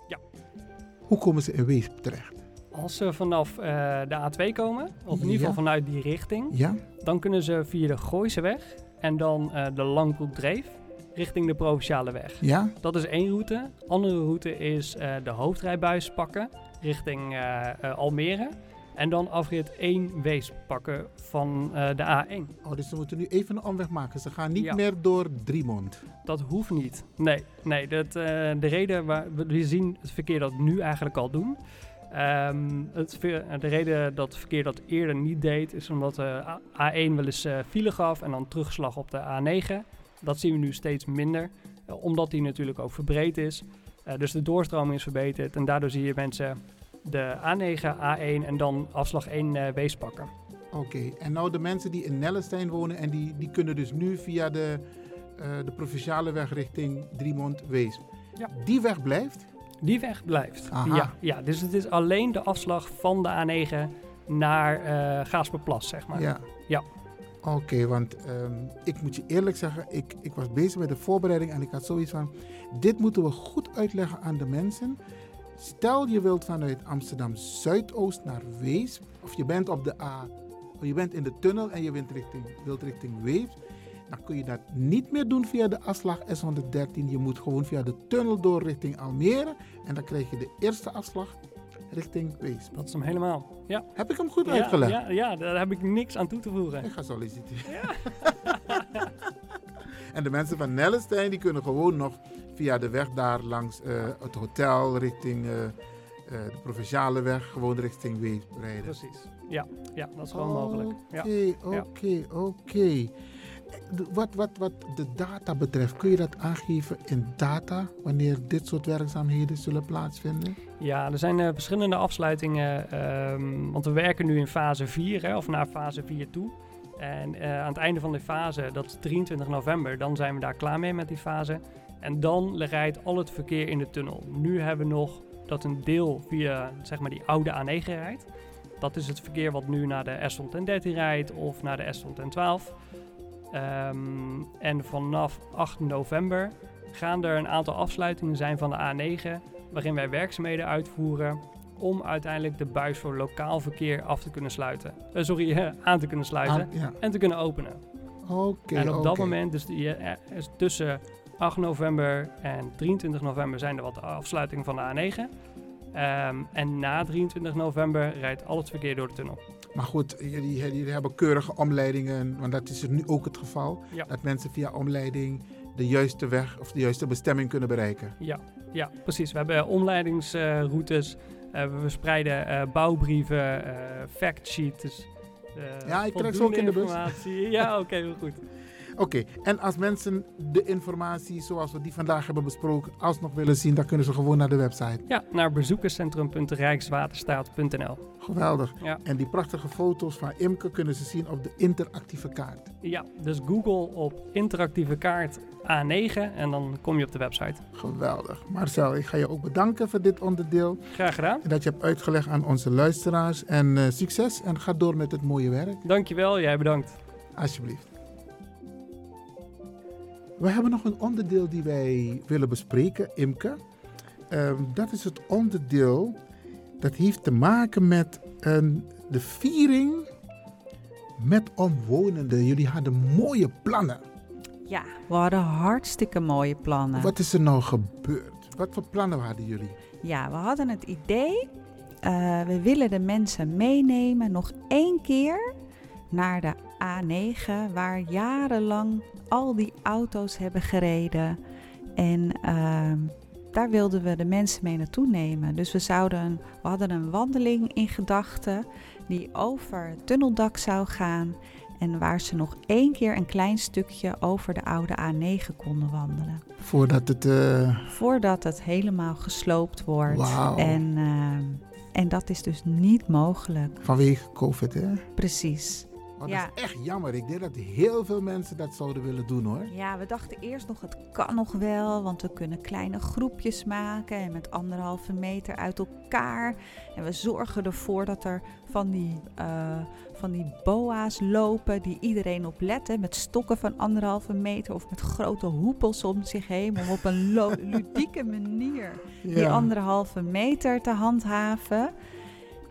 Ja. Hoe komen ze in Weesp terecht? Als ze vanaf uh, de A twee komen, of in ja. ieder geval vanuit die richting. Ja. Dan kunnen ze via de Gooiseweg en dan uh, de Langkoekdreef richting de Provinciale Weg. Ja? Dat is één route. Andere route is uh, de hoofdrijbuis pakken richting uh, uh, Almere. En dan afrit één Weesp pakken van uh, de A één. Oh, dus ze moeten nu even een omweg maken. Ze gaan niet ja. meer door Driemond. Dat hoeft niet. Nee, nee dat, uh, de reden waar we zien het verkeer dat nu eigenlijk al doen, Um, het, de reden dat het verkeer dat eerder niet deed is omdat de A één wel eens uh, file gaf en dan terugslag op de A negen. Dat zien we nu steeds minder, uh, omdat die natuurlijk ook verbreed is. Uh, dus de doorstroming is verbeterd en daardoor zie je mensen de A negen, A één en dan afslag één uh, Wees pakken. Oké, okay. En nou de mensen die in Nellestein wonen en die, die kunnen dus nu via de, uh, de Provinciale Weg richting Driemond Wees. Ja. Die weg blijft? Die weg blijft, ja, ja. Dus het is alleen de afslag van de A negen naar uh, Gaasperplas, zeg maar. Ja. Ja. Oké, okay, want um, ik moet je eerlijk zeggen, ik, ik was bezig met de voorbereiding en ik had zoiets van, dit moeten we goed uitleggen aan de mensen. Stel je wilt vanuit Amsterdam Zuidoost naar Weesp, of je bent op de A, of je bent in de tunnel en je wilt richting, wilt richting Weesp, dan kun je dat niet meer doen via de afslag S honderddertien. Je moet gewoon via de tunnel door richting Almere en dan krijg je de eerste afslag richting Weesp. Dat is hem helemaal. Ja. Heb ik hem goed ja, uitgelegd? Ja, ja, daar heb ik niks aan toe te voegen. Ik ga solliciteren. Ja. En de mensen van Nellestein die kunnen gewoon nog via de weg daar langs uh, het hotel richting uh, uh, de Provinciale Weg, gewoon richting Weesp rijden. Precies. Ja, ja, dat is gewoon okay, mogelijk. Oké, oké, oké. Wat, wat, wat de data betreft, kun je dat aangeven in data wanneer dit soort werkzaamheden zullen plaatsvinden? Ja, er zijn uh, verschillende afsluitingen, um, want we werken nu in fase vier, hè, of naar fase vier toe. En uh, aan het einde van die fase, dat is drieëntwintig november, dan zijn we daar klaar mee met die fase. En dan rijdt al het verkeer in de tunnel. Nu hebben we nog dat een deel via zeg maar die oude A negen rijdt. Dat is het verkeer wat nu naar de S honderddertien rijdt of naar de S honderdtwaalf. Um, en vanaf acht november gaan er een aantal afsluitingen zijn van de A negen, waarin wij werkzaamheden uitvoeren om uiteindelijk de buis voor lokaal verkeer af te kunnen sluiten. Uh, sorry, aan te kunnen sluiten aan, ja. En te kunnen openen. Okay, en op okay. dat moment, dus die, is tussen acht november en drieëntwintig november zijn er wat afsluitingen van de A negen. Um, en na drieëntwintig november rijdt al het verkeer door de tunnel. Maar goed, jullie, jullie hebben keurige omleidingen, want dat is er nu ook het geval. Ja. Dat mensen via omleiding de juiste weg of de juiste bestemming kunnen bereiken. Ja, ja, precies. We hebben omleidingsroutes, uh, uh, we verspreiden uh, bouwbrieven, uh, factsheets. Dus, uh, ja, ik krijg ze ook in de bus. Ja, oké, okay, heel goed. Oké, okay. En als mensen de informatie zoals we die vandaag hebben besproken alsnog willen zien, dan kunnen ze gewoon naar de website. Ja, naar bezoekerscentrum punt rijkswaterstaat punt n l. Geweldig. Ja. En die prachtige foto's van Imke kunnen ze zien op de interactieve kaart. Ja, dus Google op interactieve kaart A negen en dan kom je op de website. Geweldig. Marcel, ik ga je ook bedanken voor dit onderdeel. Graag gedaan. En dat je hebt uitgelegd aan onze luisteraars. En uh, succes en ga door met het mooie werk. Dankjewel, jij bedankt. Alsjeblieft. We hebben nog een onderdeel die wij willen bespreken, Imke. Um, dat is het onderdeel dat heeft te maken met um, de viering met omwonenden. Jullie hadden mooie plannen. Ja, we hadden hartstikke mooie plannen. Wat is er nou gebeurd? Wat voor plannen hadden jullie? Ja, we hadden het idee, uh, we willen de mensen meenemen nog één keer naar de A negen, waar jarenlang al die auto's hebben gereden. En uh, daar wilden we de mensen mee naartoe nemen. Dus we, zouden, we hadden een wandeling in gedachten die over het tunneldak zou gaan. En waar ze nog één keer een klein stukje over de oude A negen konden wandelen. Voordat het... Uh... Voordat het helemaal gesloopt wordt. Wow. En, uh, en dat is dus niet mogelijk. Vanwege COVID, hè? Precies. Oh, ja. Dat is echt jammer. Ik denk dat heel veel mensen dat zouden willen doen, hoor. Ja, we dachten eerst nog, het kan nog wel. Want we kunnen kleine groepjes maken. En met anderhalve meter uit elkaar. En we zorgen ervoor dat er van die, uh, van die boa's lopen. Die iedereen op letten. Met stokken van anderhalve meter. Of met grote hoepels om zich heen. Om op een lo- ludieke manier ja. die anderhalve meter te handhaven.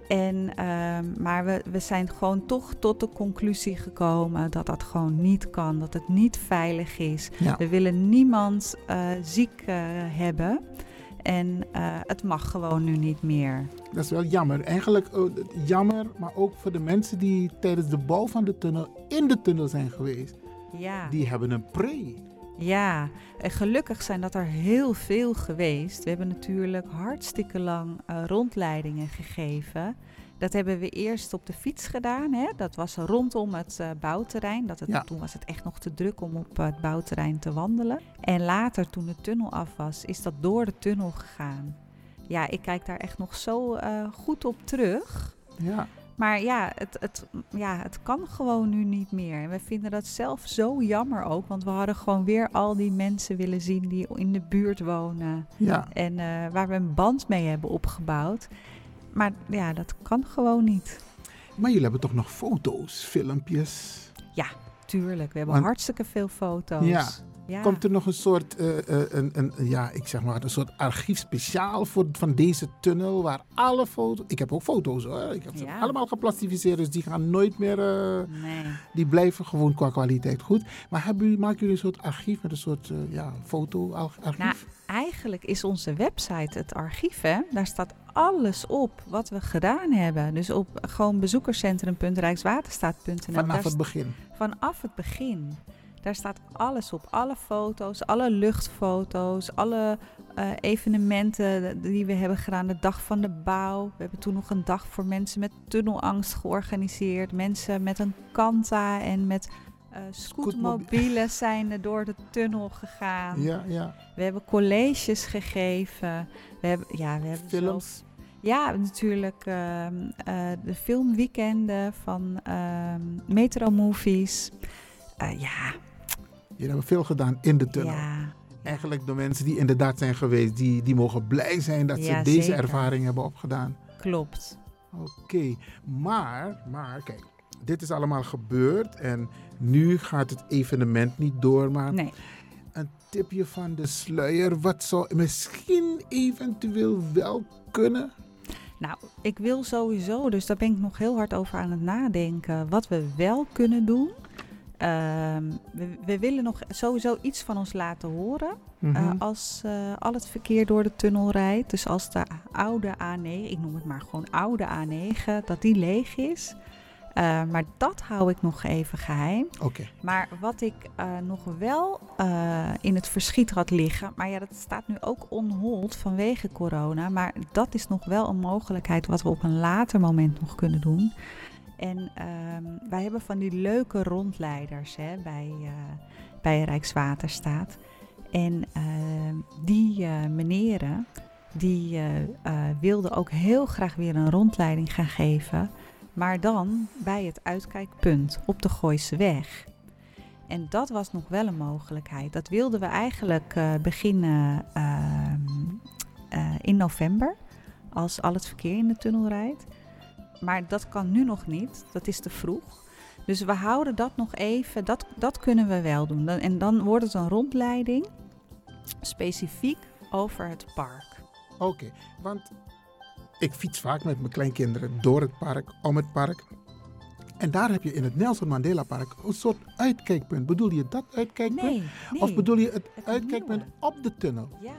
En, uh, maar we, we zijn gewoon toch tot de conclusie gekomen dat dat gewoon niet kan. Dat het niet veilig is. Ja. We willen niemand uh, ziek uh, hebben. En uh, het mag gewoon nu niet meer. Dat is wel jammer. Eigenlijk uh, jammer, maar ook voor de mensen die tijdens de bouw van de tunnel in de tunnel zijn geweest. Ja. Die hebben een pre. Ja, en gelukkig zijn dat er heel veel geweest. We hebben natuurlijk hartstikke lang uh, rondleidingen gegeven. Dat hebben we eerst op de fiets gedaan. Hè? Dat was rondom het uh, bouwterrein. Dat het, ja. Toen was het echt nog te druk om op uh, het bouwterrein te wandelen. En later, toen de tunnel af was, is dat door de tunnel gegaan. Ja, ik kijk daar echt nog zo uh, goed op terug. Ja. Maar ja het, het, ja, het kan gewoon nu niet meer. En we vinden dat zelf zo jammer ook. Want we hadden gewoon weer al die mensen willen zien die in de buurt wonen. Ja. En uh, waar we een band mee hebben opgebouwd. Maar ja, dat kan gewoon niet. Maar jullie hebben toch nog foto's, filmpjes? Ja, tuurlijk. We hebben want, hartstikke veel foto's. Ja. Ja. Komt er nog een soort, uh, uh, een, een, ja, ik zeg maar, een soort archief speciaal voor, van deze tunnel waar alle foto's... Ik heb ook foto's hoor, ik heb ze ja. allemaal geplastificeerd, dus die gaan nooit meer... Uh, nee. Die blijven gewoon qua kwaliteit goed. Maar hebben, maken jullie een soort archief met een soort uh, ja, foto-archief? Nou, eigenlijk is onze website het archief, hè. Daar staat alles op wat we gedaan hebben. Dus op gewoon bezoekerscentrum punt rijkswaterstaat punt n l. Vanaf het begin? Vanaf het begin. Daar staat alles op. Alle foto's, alle luchtfoto's, alle uh, evenementen die we hebben gedaan. De dag van de bouw. We hebben toen nog een dag voor mensen met tunnelangst georganiseerd. Mensen met een kanta en met uh, scootmobielen zijn er door de tunnel gegaan. Ja, ja. We hebben colleges gegeven. We hebben, ja, we hebben films. Zo, ja, natuurlijk uh, uh, de filmweekenden van uh, Metro Movies. Uh, ja... Jullie hebben veel gedaan in de tunnel. Ja. Eigenlijk de mensen die inderdaad zijn geweest, die, die mogen blij zijn dat ze ja, deze zeker. ervaring hebben opgedaan. Klopt. Oké, okay. maar, maar kijk, dit is allemaal gebeurd en nu gaat het evenement niet door. Maar nee. Een tipje van de sluier, wat zou misschien eventueel wel kunnen? Nou, ik wil sowieso, dus daar ben ik nog heel hard over aan het nadenken, wat we wel kunnen doen. Uh, we, we willen nog sowieso iets van ons laten horen. Mm-hmm. uh, als uh, al het verkeer door de tunnel rijdt. Dus als de oude A negen, ik noem het maar gewoon oude A negen, dat die leeg is. Uh, maar dat hou ik nog even geheim. Okay. Maar wat ik uh, nog wel uh, in het verschiet had liggen... maar ja, dat staat nu ook on hold vanwege corona... maar dat is nog wel een mogelijkheid wat we op een later moment nog kunnen doen... En um, wij hebben van die leuke rondleiders hè, bij, uh, bij Rijkswaterstaat. En uh, die uh, meneren, die uh, uh, wilden ook heel graag weer een rondleiding gaan geven. Maar dan bij het uitkijkpunt op de Gooiseweg. En dat was nog wel een mogelijkheid. Dat wilden we eigenlijk uh, beginnen uh, uh, in november, als al het verkeer in de tunnel rijdt. Maar dat kan nu nog niet, dat is te vroeg. Dus we houden dat nog even, dat, dat kunnen we wel doen. Dan, en dan wordt het een rondleiding specifiek over het park. Oké, okay, want ik fiets vaak met mijn kleinkinderen door het park, om het park. En daar heb je in het Nelson Mandela Park een soort uitkijkpunt. Bedoel je dat uitkijkpunt? Nee, nee. Of bedoel je het, het uitkijkpunt nieuwe. Op de tunnel? Ja,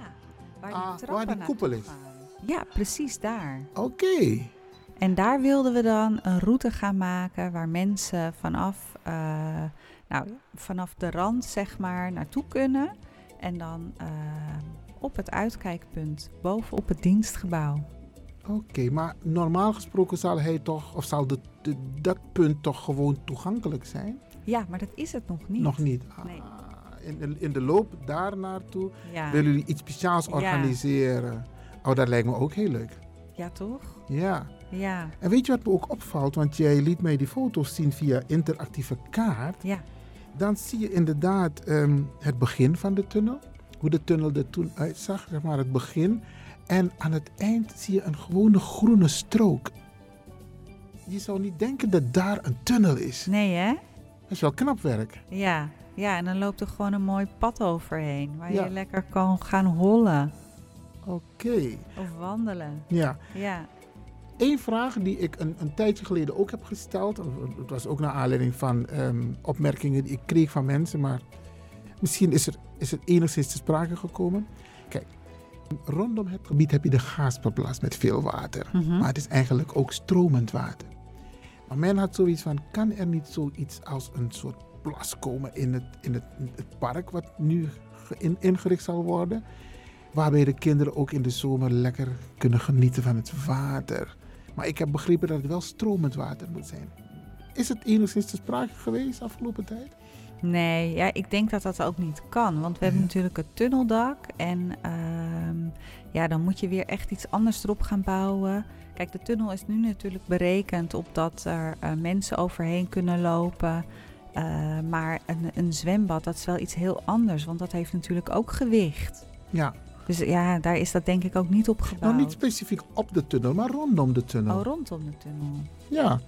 waar die, ah, waar die koepel is. Gaan. Ja, precies daar. Oké. Okay. En daar wilden we dan een route gaan maken waar mensen vanaf, uh, nou, vanaf de rand zeg maar, naartoe kunnen. En dan uh, op het uitkijkpunt, bovenop het dienstgebouw. Oké, okay, maar normaal gesproken zal hij toch, of zal de, de, dat punt toch gewoon toegankelijk zijn? Ja, maar dat is het nog niet. Nog niet. Ah, nee. in, in de loop daar naartoe ja. willen jullie iets speciaals organiseren. Ja. Oh, dat lijkt me ook heel leuk. Ja, toch? Ja. Ja. En weet je wat me ook opvalt? Want jij liet mij die foto's zien via interactieve kaart. Ja. Dan zie je inderdaad um, het begin van de tunnel. Hoe de tunnel er toen uitzag, zeg maar het begin. En aan het eind zie je een gewone groene strook. Je zou niet denken dat daar een tunnel is. Nee, hè? Dat is wel knap werk. Ja, ja en dan loopt er gewoon een mooi pad overheen. Waar ja. je lekker kan gaan hollen. Oké. Okay. Of wandelen. Ja. Ja. Eén vraag die ik een, een tijdje geleden ook heb gesteld. Het was ook naar aanleiding van um, opmerkingen die ik kreeg van mensen. Maar misschien is, er, is het enigszins te sprake gekomen. Kijk, rondom het gebied heb je de Gaasperplas met veel water. Mm-hmm. Maar het is eigenlijk ook stromend water. Maar men had zoiets van, kan er niet zoiets als een soort parkeerplaats komen in het, in het, het park wat nu in, ingericht zal worden. Waarbij de kinderen ook in de zomer lekker kunnen genieten van het water. Maar ik heb begrepen dat het wel stromend water moet zijn. Is het enigszins te sprake geweest de afgelopen tijd? Nee, ja, ik denk dat dat ook niet kan. Want we hebben ja. natuurlijk het tunneldak. En uh, ja, dan moet je weer echt iets anders erop gaan bouwen. Kijk, de tunnel is nu natuurlijk berekend op dat er uh, mensen overheen kunnen lopen. Uh, maar een, een zwembad, dat is wel iets heel anders. Want dat heeft natuurlijk ook gewicht. Ja. Dus ja, daar is dat denk ik ook niet op gebouwd. Nou, niet specifiek op de tunnel, maar rondom de tunnel. Oh, rondom de tunnel. Ja.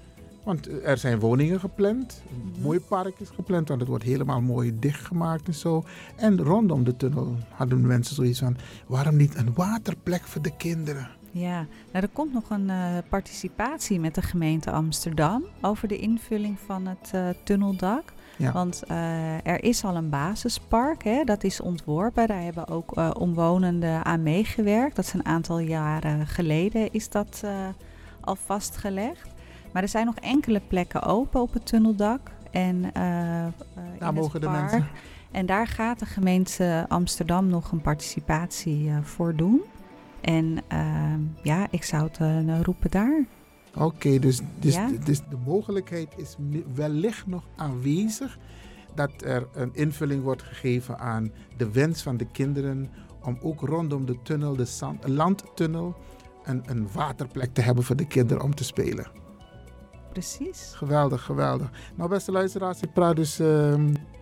Want er zijn woningen gepland, een mooi park is gepland, want het wordt helemaal mooi dichtgemaakt en zo. En rondom de tunnel hadden mensen zoiets van, waarom niet een waterplek voor de kinderen? Ja, nou, er komt nog een uh, participatie met de gemeente Amsterdam over de invulling van het uh, tunneldak. Ja. Want uh, er is al een basispark, hè, dat is ontworpen. Daar hebben ook uh, omwonenden aan meegewerkt. Dat is een aantal jaren geleden is dat uh, al vastgelegd. Maar er zijn nog enkele plekken open op het tunneldak en uh, daar in mogen het park. De mensen. En daar gaat de gemeente Amsterdam nog een participatie uh, voor doen. En uh, ja, ik zou het uh, roepen daar. Oké, okay, dus, dus, ja? dus de mogelijkheid is wellicht nog aanwezig dat er een invulling wordt gegeven aan de wens van de kinderen om ook rondom de tunnel, de zand, landtunnel, een, een waterplek te hebben voor de kinderen om te spelen. Precies. Geweldig, geweldig. Nou, beste luisteraars, ik praat dus uh,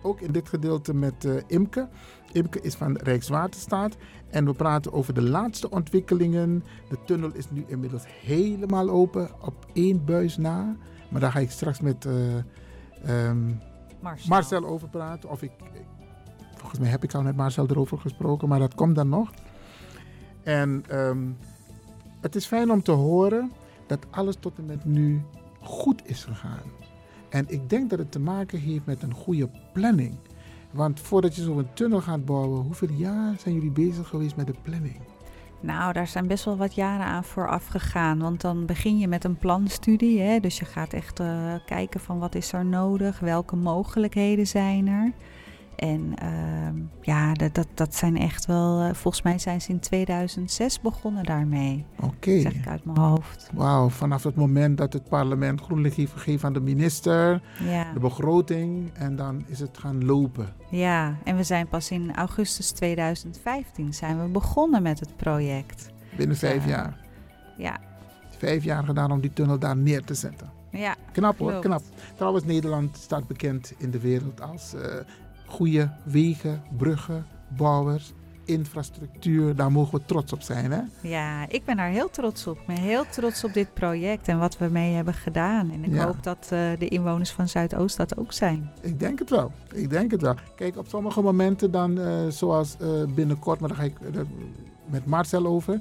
ook in dit gedeelte met uh, Imke. Imke is van Rijkswaterstaat en we praten over de laatste ontwikkelingen. De tunnel is nu inmiddels helemaal open, op één buis na. Maar daar ga ik straks met uh, um, Marcel. Marcel over praten. Of ik, volgens mij heb ik al met Marcel erover gesproken, maar dat komt dan nog. En um, het is fijn om te horen dat alles tot en met nu goed is gegaan. En ik denk dat het te maken heeft met een goede planning. Want voordat je zo'n tunnel gaat bouwen, hoeveel jaar zijn jullie bezig geweest met de planning? Nou, daar zijn best wel wat jaren aan vooraf gegaan. Want dan begin je met een planstudie. Hè? Dus je gaat echt uh, kijken van wat is er nodig, welke mogelijkheden zijn er. En uh, ja, dat, dat, dat zijn echt wel... Uh, volgens mij zijn ze in tweeduizend zes begonnen daarmee. Oké. Okay. Zeg ik uit mijn hoofd. Wauw, vanaf het moment dat het parlement groen licht heeft gegeven aan de minister, ja. de begroting, en dan is het gaan lopen. Ja, en we zijn pas in augustus tweeduizend vijftien zijn we begonnen met het project. Binnen vijf uh, jaar? Ja. Vijf jaar gedaan om die tunnel daar neer te zetten. Ja, knap hoor, klopt. knap. Trouwens, Nederland staat bekend in de wereld als... Uh, goede wegen, bruggen, bouwers, infrastructuur. Daar mogen we trots op zijn, hè? Ja, ik ben daar heel trots op. Ik ben heel trots op dit project en wat we mee hebben gedaan. En ik ja. hoop dat uh, de inwoners van Zuidoost dat ook zijn. Ik denk het wel. Ik denk het wel. Kijk, op sommige momenten dan, uh, zoals uh, binnenkort, maar daar ga ik uh, met Marcel over...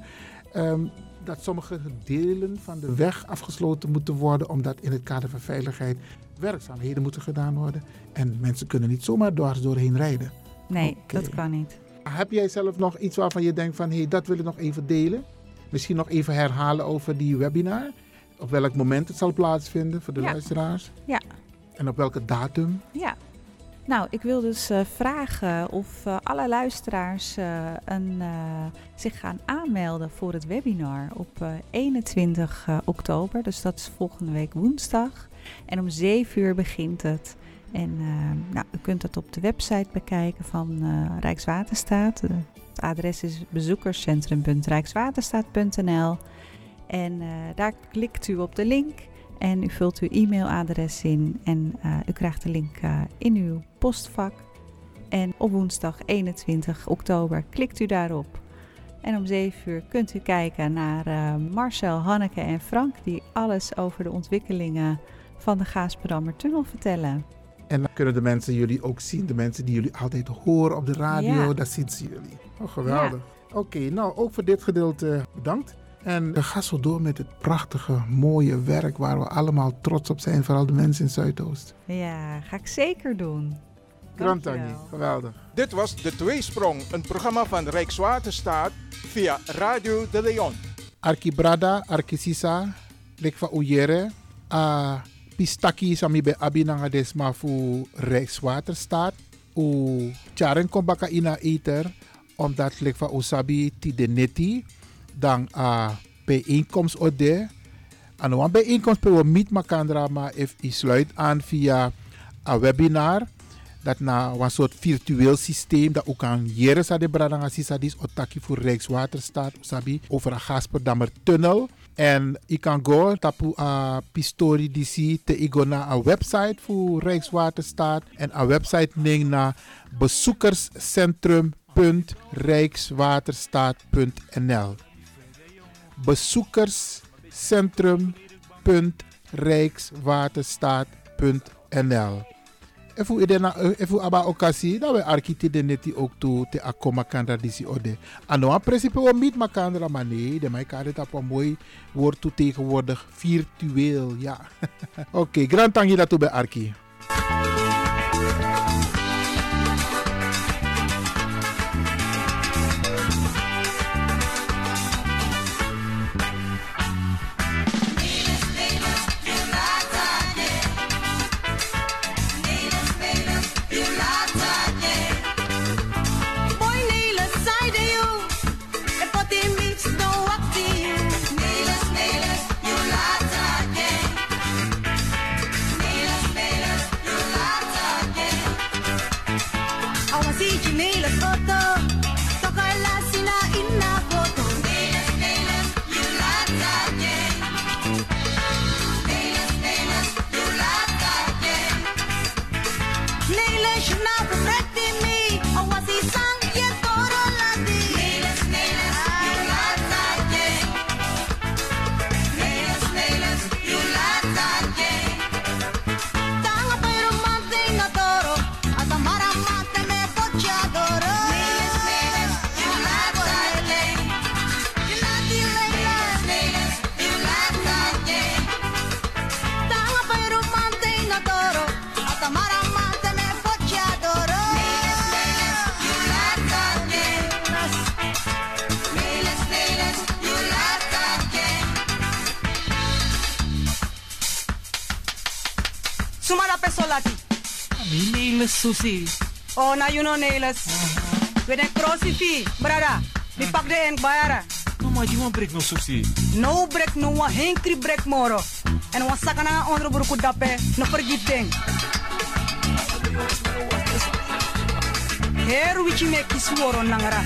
Um, dat sommige delen van de weg afgesloten moeten worden... omdat in het kader van veiligheid werkzaamheden moeten gedaan worden. En mensen kunnen niet zomaar dwars doorheen rijden. Nee, okay. dat kan niet. Heb jij zelf nog iets waarvan je denkt van... hé, hey, dat wil ik nog even delen? Misschien nog even herhalen over die webinar? Op welk moment het zal plaatsvinden voor de ja. luisteraars? Ja. En op welke datum? Ja. Nou, ik wil dus uh, vragen of uh, alle luisteraars uh, een, uh, zich gaan aanmelden voor het webinar op uh, eenentwintig oktober. Dus dat is volgende week woensdag. En om zeven uur begint het. En uh, nou, u kunt het op de website bekijken van uh, Rijkswaterstaat. Uh, het adres is bezoekerscentrum punt rijkswaterstaat punt n l. En uh, daar klikt u op de link. En u vult uw e-mailadres in en uh, u krijgt de link uh, in uw postvak. En op woensdag eenentwintig oktober klikt u daarop. En om zeven uur kunt u kijken naar uh, Marcel, Hanneke en Frank... die alles over de ontwikkelingen van de Gaasperdammertunnel vertellen. En dan kunnen de mensen jullie ook zien. De mensen die jullie altijd horen op de radio, ja. dat zien ze jullie. Oh, geweldig. Ja. Oké, okay, nou ook voor dit gedeelte bedankt. En we gaan zo door met het prachtige, mooie werk waar we allemaal trots op zijn. Vooral de mensen in Zuidoost. Ja, ga ik zeker doen. Grand Tangi, geweldig. Dit was De Tweesprong, een programma van Rijkswaterstaat via Radio De Leon. Arki Brada, Arki Sisa, Lekva Uyere, Pistaki sami be abinanga desma voor Rijkswaterstaat. O charen kom baka ina eter omdat lek van osabi ti de neti dan a bijeenkomstode. En een bijeenkomst per we niet makandra maar if je sluit aan via een webinar dat na een soort virtueel systeem dat ook aan jaren sa de bradanga sisadis otaki voor Rijkswaterstaat osabi over een Gaasperdammertunnel. En ik kan go tapu a pistori disi te igona a website voor Rijkswaterstaat en a website ning na bezoekerscentrum punt rijkswaterstaat punt n l. bezoekerscentrum punt rijkswaterstaat punt n l. En voor iedereen aba okasi dat we architecten neti ook toe te akoma kandra disi ode. Ano in principe we niet makandra maar nee, de maak het op een mooi woord toe tegenwoordig virtueel, ja. Oké, okay, grand tangi dat toe bij arki. Oh, na you know Nelis. We den crucify, brada. Mi pak de en bayara. No ma di wan break no subsi. No break no wan henkri break moro. En wan sakana ondro burku dape no forgive ding. Heru wichi make is woro nangara.